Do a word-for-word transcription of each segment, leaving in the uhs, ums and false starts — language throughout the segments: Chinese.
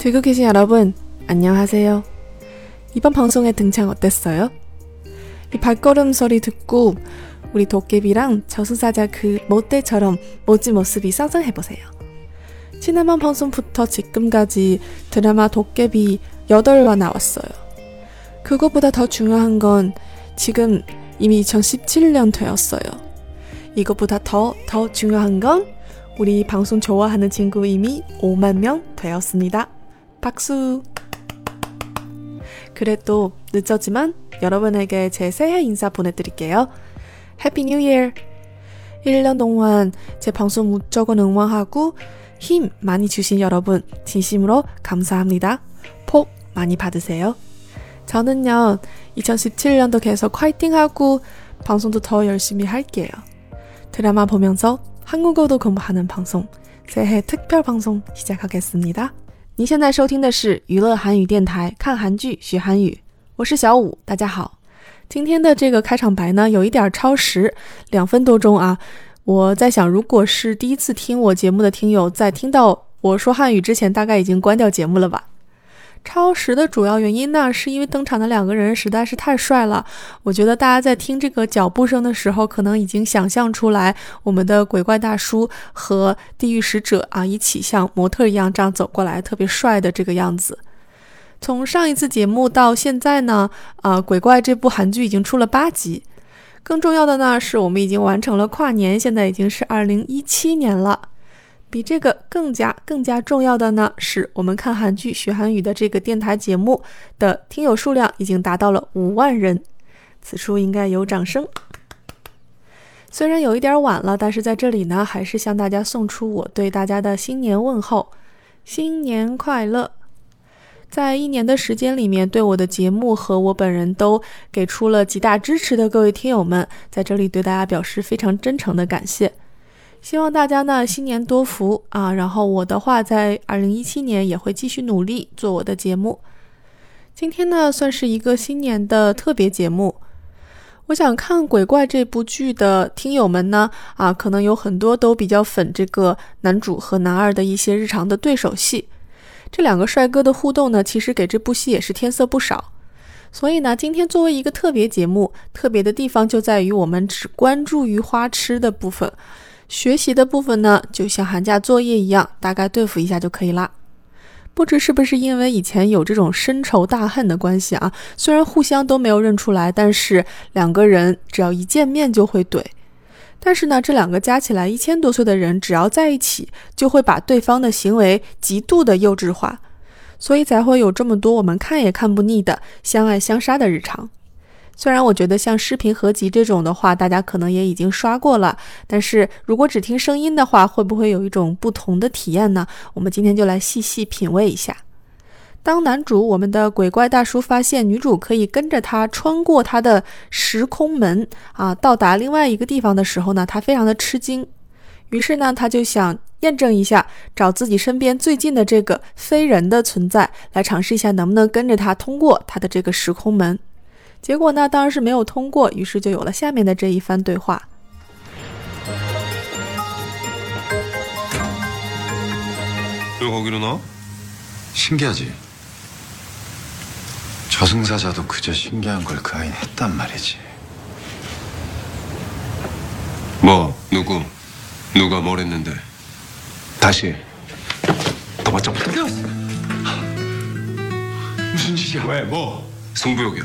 들고 계신 여러분, 안녕하세요. 이번 방송의 등장 어땠어요? 이 발걸음 소리 듣고 우리 도깨비랑 저승사자 그 멋대처럼 멋진 모습이 상상해보세요. 지난번 방송부터 지금까지 드라마 도깨비 여덟 화 나왔어요. 그것보다 더 중요한 건 지금 이미 이천십칠 년 되었어요. 이것보다 더 더 중요한 건 우리 방송 좋아하는 친구 이미 오만 명 되었습니다. 박수! 그래도 늦었지만 여러분에게 제 새해 인사 보내드릴게요. 해피 뉴 이어! 일 년 동안 제 방송 무조건 응원하고 힘 많이 주신 여러분 진심으로 감사합니다. 복 많이 받으세요. 저는요 이천십칠 년도 계속 화이팅하고 방송도 더 열심히 할게요. 드라마 보면서 한국어도 공부하는 방송, 새해 특별 방송 시작하겠습니다. 您现在收听的是娱乐韩语电台，看韩剧学韩语，我是小五，大家好。 今天的这个开场白呢有一点超时，两分多钟啊。我在想如果是第一次听我节目的听友在听到我说汉语之前大概已经关掉节目了吧。 超时的主要原因呢，是因为登场的两个人实在是太帅了。我觉得大家在听这个脚步声的时候，可能已经想象出来我们的鬼怪大叔和地狱使者啊一起像模特一样这样走过来，特别帅的这个样子。 从上一次节目到现在呢，啊，鬼怪这部韩剧已经出了八集。 更重要的呢，是我们已经完成了跨年，现在已经是 二零一七年了。 比这个更加更加重要的呢，是我们看韩剧学韩语的这个电台节目的听友数量已经达到了五万人。 此处应该有掌声。 虽然有一点晚了，但是在这里呢还是向大家送出我对大家的新年问候，新年快乐。 在一年的时间里面对我的节目和我本人都给出了极大支持的各位听友们，在这里对大家表示非常真诚的感谢。 希望大家呢新年多福啊，然后我的话在 二零一七年 也会继续努力做我的节目。今天呢算是一个新年的特别节目。 我想看鬼怪这部剧的听友们呢啊，可能有很多都比较粉这个男主和男二的一些日常的对手戏。 这两个帅哥的互动呢，其实给这部戏也是添色不少。所以呢，今天作为一个特别节目，特别的地方就在于我们只关注于花痴的部分，学习的部分呢，就像寒假作业一样，大概对付一下就可以啦。不只是不是因为以前有这种深仇大恨的关系啊，虽然互相都没有认出来，但是两个人只要一见面就会怼。 但是呢，这两个加起来一千多岁的人，只要在一起就会把对方的行为极度的幼稚化，所以才会有这么多我们看也看不腻的相爱相杀的日常。虽然我觉得像视频合集这种的话大家可能也已经刷过了，但是如果只听声音的话，会不会有一种不同的体验呢？我们今天就来细细品味一下。 当男主我们的鬼怪大叔发现女主可以跟着他穿过他的时空门啊，到达另外一个地方的时候呢，他非常的吃惊，于是呢他就想验证一下，找自己身边最近的这个非人的存在，来尝试一下能不能跟着他通过他的这个时空门。结果呢当然是没有通过，于是就有了下面的这一番对话。 왜 거기로 나와? 신기하지? 저승사자도 그저 신기한 걸 그 아이는 했단 말이지. 뭐? 누구? 누가 뭘 했는데? 다시 더 맞짱 붙어. 무슨 짓이야? 왜? 뭐? 승부욕이야.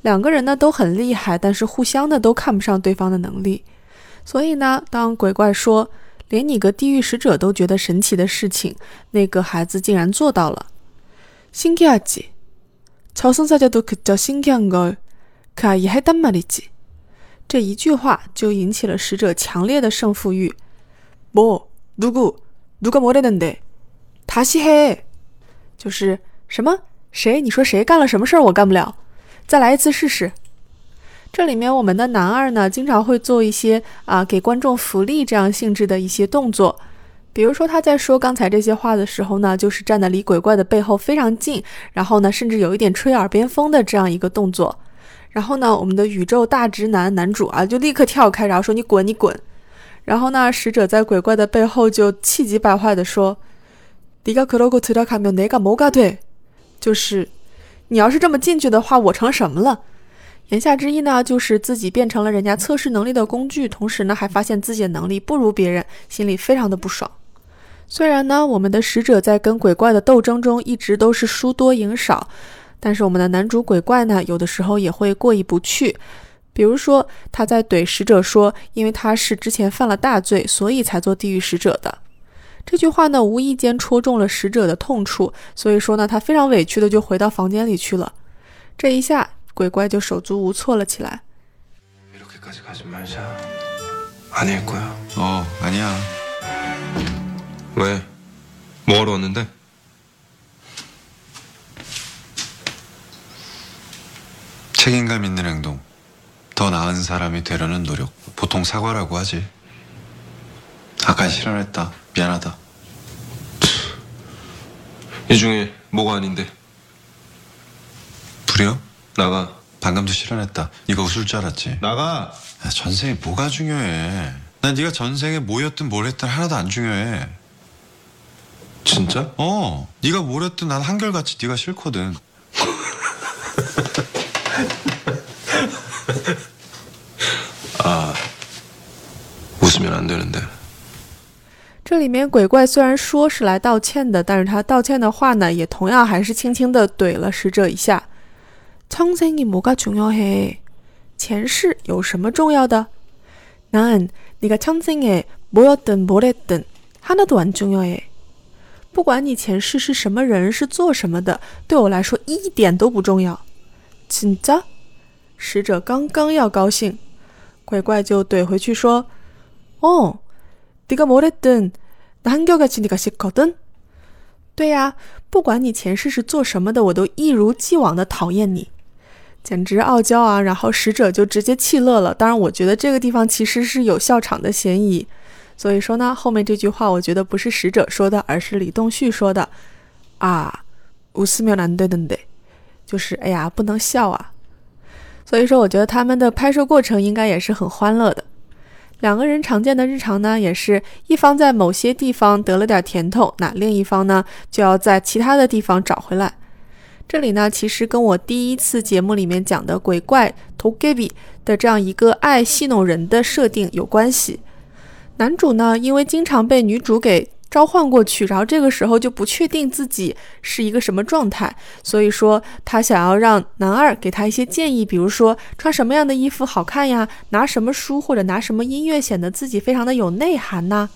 两个人呢都很厉害，但是互相的都看不上对方的能力。所以呢，当鬼怪说连你个地狱使者都觉得神奇的事情，那个孩子竟然做到了。신기하지? 저승사자도 그저 신기한 걸 그 아이 했단 말이지. 这一句话就引起了使者强烈的胜负欲。 뭐? 누구? 누가 뭘 했는데? 다시 해! 就是什么?谁？你说谁干了什么事儿我干不了？再来一次试试。这里面我们的男二呢，经常会做一些啊给观众福利这样性质的一些动作。比如说他在说刚才这些话的时候呢，就是站得离鬼怪的背后非常近，然后呢甚至有一点吹耳边风的这样一个动作。然后呢我们的宇宙大直男男主啊就立刻跳开，然后说你滚你滚。然后呢使者在鬼怪的背后就气急败坏的说，就是你要是这么进去的话我成什么了。言下之意呢，就是自己变成了人家测试能力的工具，同时呢还发现自己的能力不如别人，心里非常的不爽。虽然呢我们的使者在跟鬼怪的斗争中一直都是输多赢少，但是我们的男主鬼怪呢有的时候也会过意不去。比如说他在怼使者说，因为他是之前犯了大罪，所以才做地狱使者的。这句话呢无意间戳中了使者的痛处，所以说呢他非常委屈的就回到房间里去了。这一下鬼怪就手足无措了起来。나가. 방금도 실현했다. 네가 웃을 줄 알았지. 나가. 야, 전생에 뭐가 중요해. 난 네가 전생에 뭐였든 뭘 했든 하나도 안 중요해. 진짜? 어. 네가 뭘 했든 난 한결같이 네가 싫거든. 아, 웃으면 안 되는데.这里面鬼怪虽然说是来道歉的，但是他道歉的话呢，也同样还是轻轻的怼了使者一下。청생이 뭐가 중요해?前世有什么重要的？난 네가 청생에 뭐였든 뭘 했든 하나도 안 중요해. 不管你前世是什么人，是做什么的，对我来说一点都不重要。진짜？使者刚刚要高兴，鬼怪就怼回去说：哦，네가 뭘 했든 나 한결같이 네가 싫거든。对呀，不管你前世是做什么的，我都一如既往的讨厌你。简直傲娇啊，然后使者就直接气乐了。当然我觉得这个地方其实是有笑场的嫌疑，所以说呢后面这句话我觉得不是使者说的，而是李栋旭说的啊，웃으면 안 되는데，就是哎呀不能笑啊。所以说我觉得他们的拍摄过程应该也是很欢乐的。两个人常见的日常呢，也是一方在某些地方得了点甜头，那另一方呢就要在其他的地方找回来。这里呢其实跟我第一次节目里面讲的鬼怪도깨비的这样一个爱戏弄人的设定有关系。男主呢因为经常被女主给召唤过去，然后这个时候就不确定自己是一个什么状态，所以说他想要让男二给他一些建议，比如说穿什么样的衣服好看呀，拿什么书或者拿什么音乐显得自己非常的有内涵呐。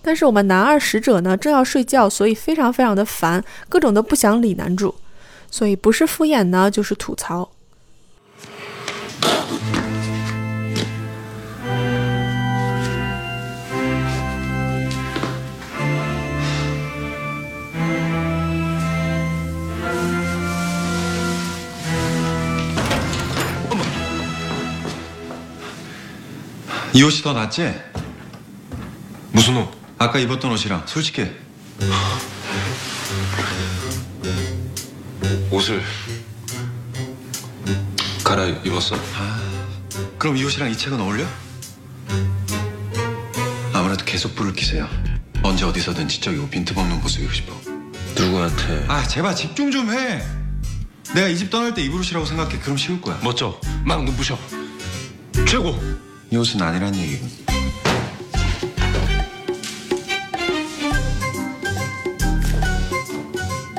但是我们男二使者呢正要睡觉，所以非常非常的烦，各种都不想理男主，所以不是敷衍呢就是吐槽。이 옷이 더 낫지? 무슨 옷? 아까 입었던 옷이랑 솔직히 옷을 갈아입었어? 아, 그럼 이 옷이랑 이 책은 어울려? 아무래도 계속 불을 켜세요. 언제 어디서든 지적이고 빈틈없는 모습이고 싶어. 누구한테? 아 제발 집중 좀 해. 내가 이 집 떠날 때 입을 옷이라고 생각해. 그럼 쉬울 거야. 멋져. 막 눈부셔. 최고. 이 옷은 아니란 얘기군.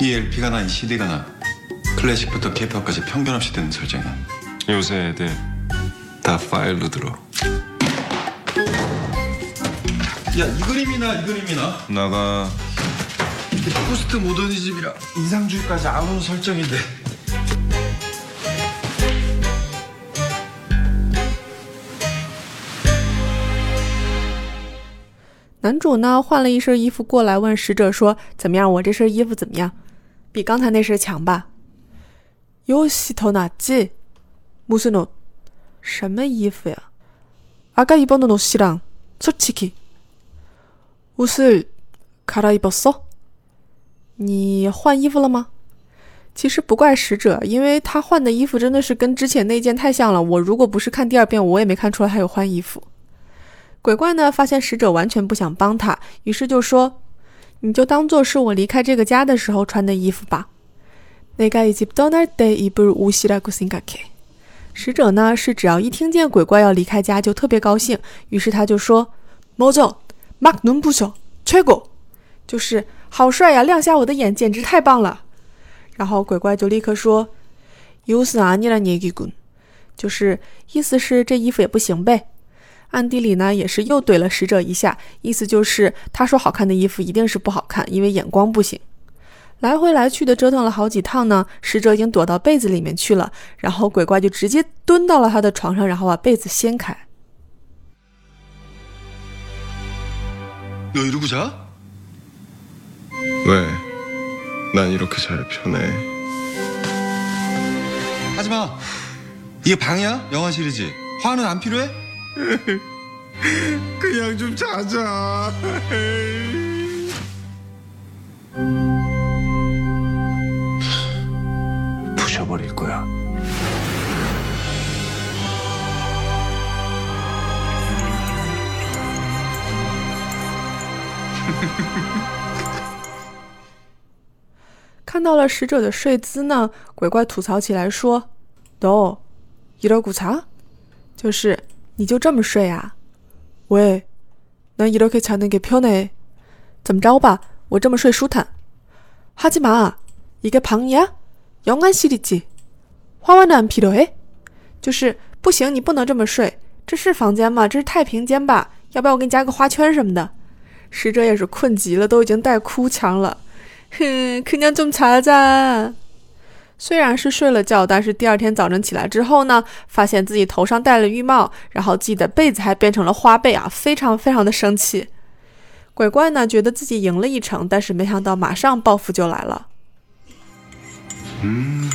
이 엘피가 나, 이 씨디가 나, 클래식부터 케이팝까지 편견 없이 듣는 설정이야. 요새 애들 다 파일로 들어. 야, 이 그림이나 이 그림이나. 나가. 이게 포스트 모더니즘이라 인상주의까지 안 오는 설정인데.男主呢换了一身衣服过来问使者说，怎么样，我这身衣服怎么样，比刚才那身强吧？ 요시 더 낫지? 무슨 옷? 什么衣服呀? 아까 입어놓은 옷이랑 솔직히 옷을 갈아입었어? 你换衣服了吗? 其实不怪使者，因为他换的衣服真的是跟之前那件太像了，我如果不是看第二遍，我也没看出来还有换衣服。鬼怪呢，发现使者完全不想帮他，于是就说，你就当做是我离开这个家的时候穿的衣服吧。那个이집떠날때입으로옷이라고생각해。使者呢，是只要一听见鬼怪要离开家就特别高兴，于是他就说，뭐죠？막 눈부셔，최고。就是好帅呀，亮瞎我的眼，简直太棒了。 然后鬼怪就立刻说，요스아니란얘기군。就是意思是这衣服也不行呗。暗地里呢也是又怼了使者一下，意思就是他说好看的衣服一定是不好看，因为眼光不行。来回来去的折腾了好几趟呢，使者已经躲到被子里面去了，然后鬼怪就直接蹲到了他的床上，然后把被子掀开。 난 이렇게 잘 편해. 하지마. 이게 방이야? 영화실이지? 화는 안 필요해? 그냥 좀 자자. 부셔버릴 거야.看到了使者的睡姿呢，鬼怪吐槽起来说：“너 이러고 자？” 就是你就这么睡啊？왜 난 이렇게 자는 게 편해？ 怎么着吧，我这么睡舒坦。 하지마, 이게 방이야? 영안실이지? 화환은 안 필요해？ 就是不行，你不能这么睡，这是房间吗？这是太平间吧？要不要我给你加个花圈什么的？使者也是困极了，都已经带哭腔了。 哼，그냥 좀 자자。 虽然是睡了觉，但是第二天早上起来之后呢，发现自己头上戴了浴帽，然后自己的被子还变成了花被啊，非常非常的生气。鬼怪呢，觉得自己赢了一场，但是没想到马上报复就来了。 음,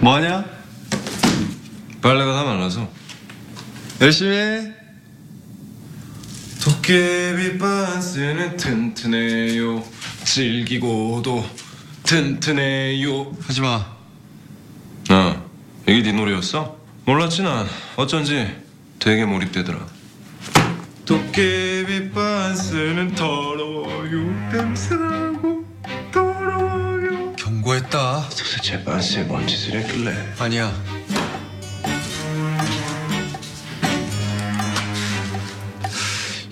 뭐하냐? 빨래가 다 말라서 열심히 해. 도깨비 반스는 튼튼해요. 즐기고도 튼튼해요. 하지마. 아, 이게 네 노래였어? 몰랐지 난. 어쩐지 되게 몰입되더라. 도깨비 반스는 더러워요. 냄새나고 더러워요. 경고했다. 도대체 반스에 뭔 짓을 했길래. 아니야.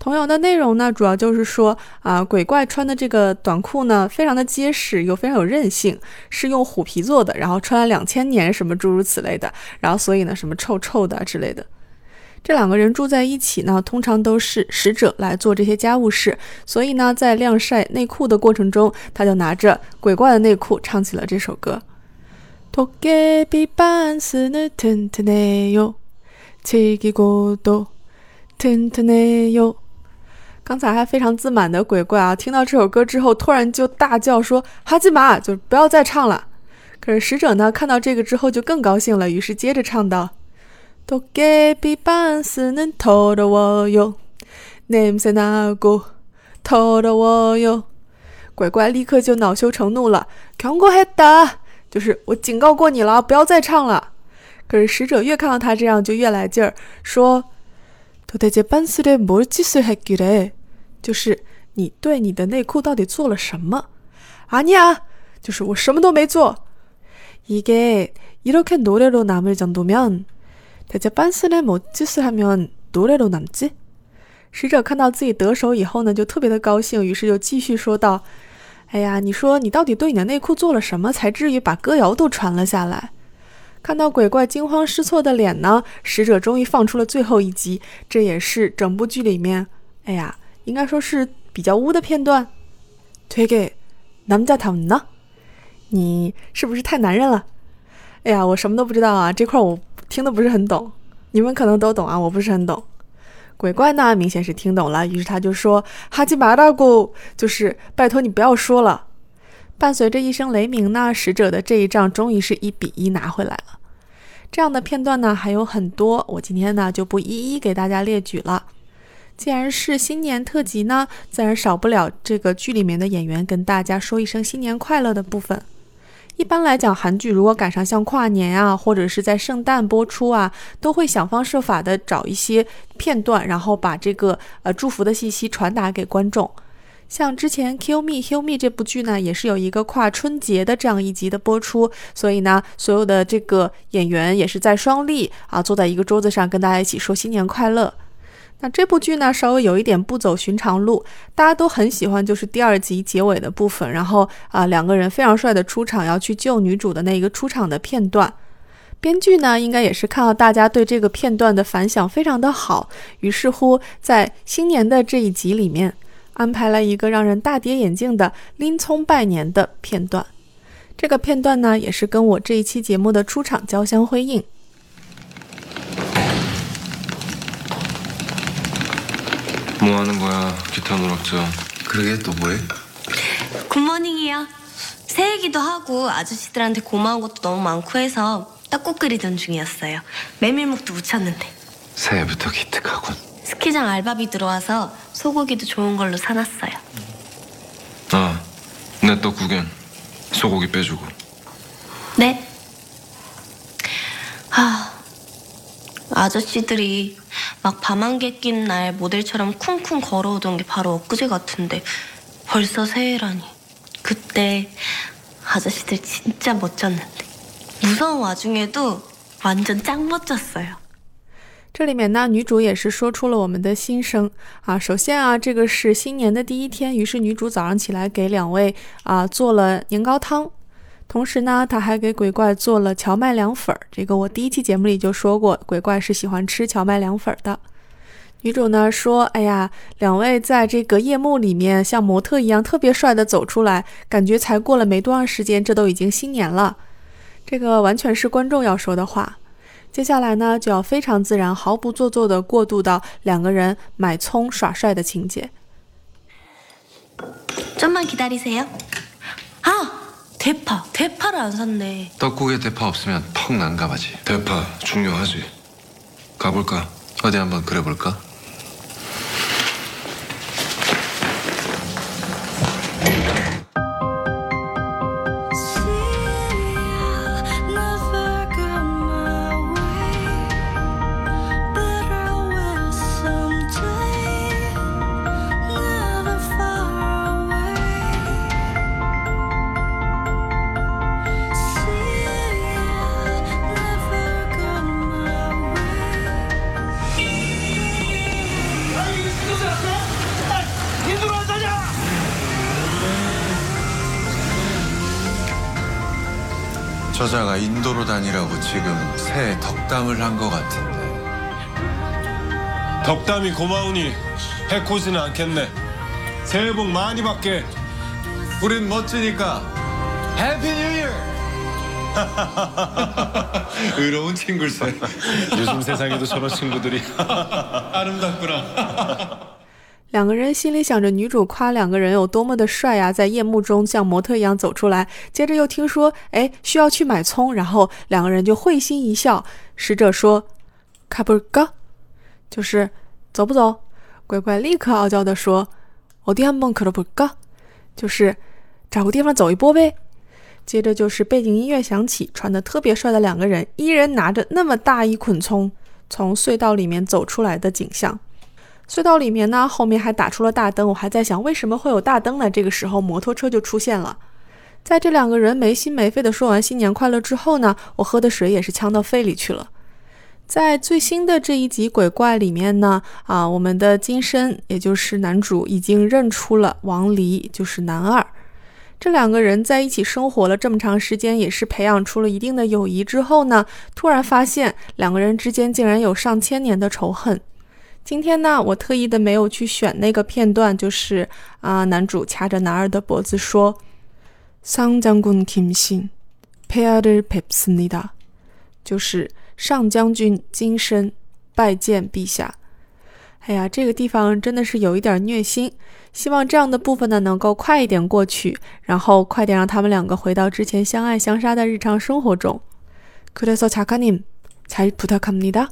童谣的内容呢，主要就是说啊，鬼怪穿的这个短裤呢，非常的结实，又非常有韧性，是用虎皮做的，然后穿了两千年什么诸如此类的。然后所以呢，什么臭臭的之类的。这两个人住在一起呢，通常都是使者来做这些家务事，所以呢，在晾晒内裤的过程中，他就拿着鬼怪的内裤唱起了这首歌。 도깨비 반스는 튼튼해요, 즐기고도 튼튼해요。 刚才还非常自满的鬼怪啊，听到这首歌之后突然就大叫说，哈吉玛，就不要再唱了。可是使者呢，看到这个之后就更高兴了，于是接着唱道， 도깨비 반스는 더러워요, 냄새나고 더러워요。 鬼怪立刻就恼羞成怒了， 경고했다， 就是我警告过你了，不要再唱了。可是使者越看到他这样就越来劲儿，说 도대체 반스에 뭘 짓을 했길래? 就是你对你的内裤到底做了什么？ 아니야, 就是我什么都没做。 이게 이렇게 노래로 남을 정도면 대체 반스에 뭘 짓을 하면 노래로 남지? 使者看到自己得手以后呢，就特别的高兴，于是就继续说道，哎呀，你说你到底对你的内裤做了什么，才至于把歌谣都传了下来？看到鬼怪惊慌失措的脸呢，使者终于放出了最后一击，这也是整部剧里面，哎呀，应该说是比较污的片段。推给남자탐나，你是不是太男人了？哎呀，我什么都不知道啊，这块我听的不是很懂，你们可能都懂啊，我不是很懂。鬼怪呢，明显是听懂了，于是他就说哈基马拉古，就是拜托你不要说了。伴随着一声雷鸣呢，使者的这一仗终于是一比一拿回来了。这样的片段呢还有很多，我今天呢就不一一给大家列举了。既然是新年特辑呢，自然少不了这个剧里面的演员跟大家说一声新年快乐的部分。一般来讲，韩剧如果赶上像跨年啊，或者是在圣诞播出啊，都会想方设法的找一些片段，然后把这个呃祝福的信息传达给观众。像之前 Kill Me, Heal Me 这部剧呢，也是有一个跨春节的这样一集的播出，所以呢，所有的这个演员也是在双立啊，坐在一个桌子上跟大家一起说新年快乐。那这部剧呢，稍微有一点不走寻常路，大家都很喜欢，就是第二集结尾的部分，然后啊、呃、两个人非常帅的出场，要去救女主的那个出场的片段。编剧呢，应该也是看到大家对这个片段的反响非常的好，于是乎在新年的这一集里面，安排了一个让人大跌眼镜的拎葱拜年的片段。这个片段呢，也是跟我这一期节目的出场交相辉映。뭐 하는 거야? 기타 노락장. 그러게 또 뭐해? 굿모닝이요. 새해기도 하고 아저씨들한테 고마운 것도 너무 많고 해서 떡국 끓이던 중이었어요. 메밀묵도 못 찾는데. 새해부터 기특하군. 스키장 알바비 들어와서 소고기도 좋은 걸로 사놨어요. 아, 내 떡국엔 소고기 빼주고. 네. 아, 아저씨들이 막 밤안개 낀 날 모델처럼 쿵쿵 걸어오던 게 바로 엊그제 같은데 벌써 새해라니. 그때 아저씨들 진짜 멋졌는데. 무서운 와중에도 완전 짱 멋졌어요。这里面呢，女主也是说出了我们的心声啊。首先啊，这个是新年的第一天，于是女主早上起来给两位啊做了年糕汤，同时呢，她还给鬼怪做了荞麦凉粉。这个我第一期节目里就说过，鬼怪是喜欢吃荞麦凉粉的。女主呢说，哎呀，两位在这个夜幕里面像模特一样特别帅的走出来，感觉才过了没多长时间，这都已经新年了。这个完全是观众要说的话。接下来呢，就要非常自然毫不做作的过渡到两个人买葱耍帅的情节。좀만 기다리세요。啊，대파， 대파를 안 샀네。떡국에 대파 없으면 턱 난감하지。대파 중요하지。가볼까？ 어디 한번 그려볼까？ 저자가 인도로 다니라고 지금 새해 덕담을 한 것 같은데. 덕담이 고마우니 해코지는 않겠네. 새해 복 많이 받게. 우린 멋지니까 해피 뉴 이어. 의로운 친구세. 요즘 세상에도 저런 친구들이 아름답구나. 两个人心里想着女主夸两个人有多么的帅呀、啊，在夜幕中像模特一样走出来，接着又听说哎需要去买葱，然后两个人就会心一笑。使者说卡布嘎，就是走不走。鬼怪立刻傲娇地说어디 한번 그려볼까，就是找个地方走一波呗。接着就是背景音乐响起，穿得特别帅的两个人一人拿着那么大一捆葱从隧道里面走出来的景象。隧道里面呢，后面还打出了大灯，我还在想为什么会有大灯呢？这个时候摩托车就出现了。在这两个人没心没肺的说完新年快乐之后呢，我喝的水也是呛到肺里去了。在最新的这一集鬼怪里面呢，啊，我们的金身也就是男主已经认出了王离，就是男二。这两个人在一起生活了这么长时间，也是培养出了一定的友谊之后呢，突然发现两个人之间竟然有上千年的仇恨。今天呢，我特意的没有去选那个片段，就是啊、呃，男主掐着男二的脖子说上将军김신 폐하를 뵙습니다，就是上将军金身拜见陛下。哎呀，这个地方真的是有一点虐心，希望这样的部分呢能够快一点过去，然后快点让他们两个回到之前相爱相杀的日常生活中。그래서 작가님 잘 부탁합니다。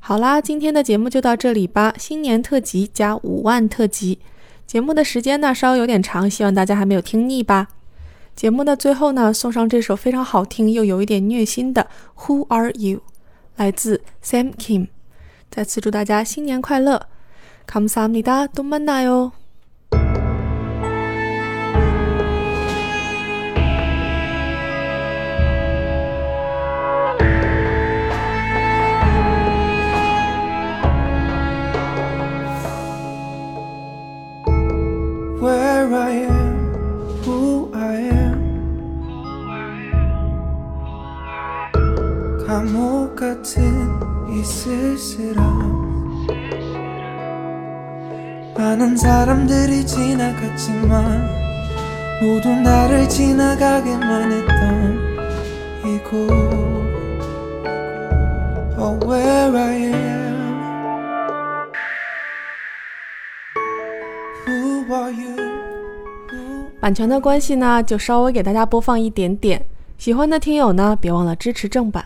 好啦，今天的节目就到这里吧，新年特辑加五万特辑，节目的时间呢稍微有点长，希望大家还没有听腻吧。节目的最后呢，送上这首非常好听又有一点虐心的 Who Are You， 来自 Sam Kim。 再次祝大家新年快乐， 감사합니다， 또 만나요。감옥 같은 이 쓸쓸함 많은 사람들이 지나갔지만 모두 나를 지나가게만 했던 이곳 Oh where I am Who are you 版权的关系呢，就稍微给大家播放一点点。喜欢的听友呢，别忘了支持正版。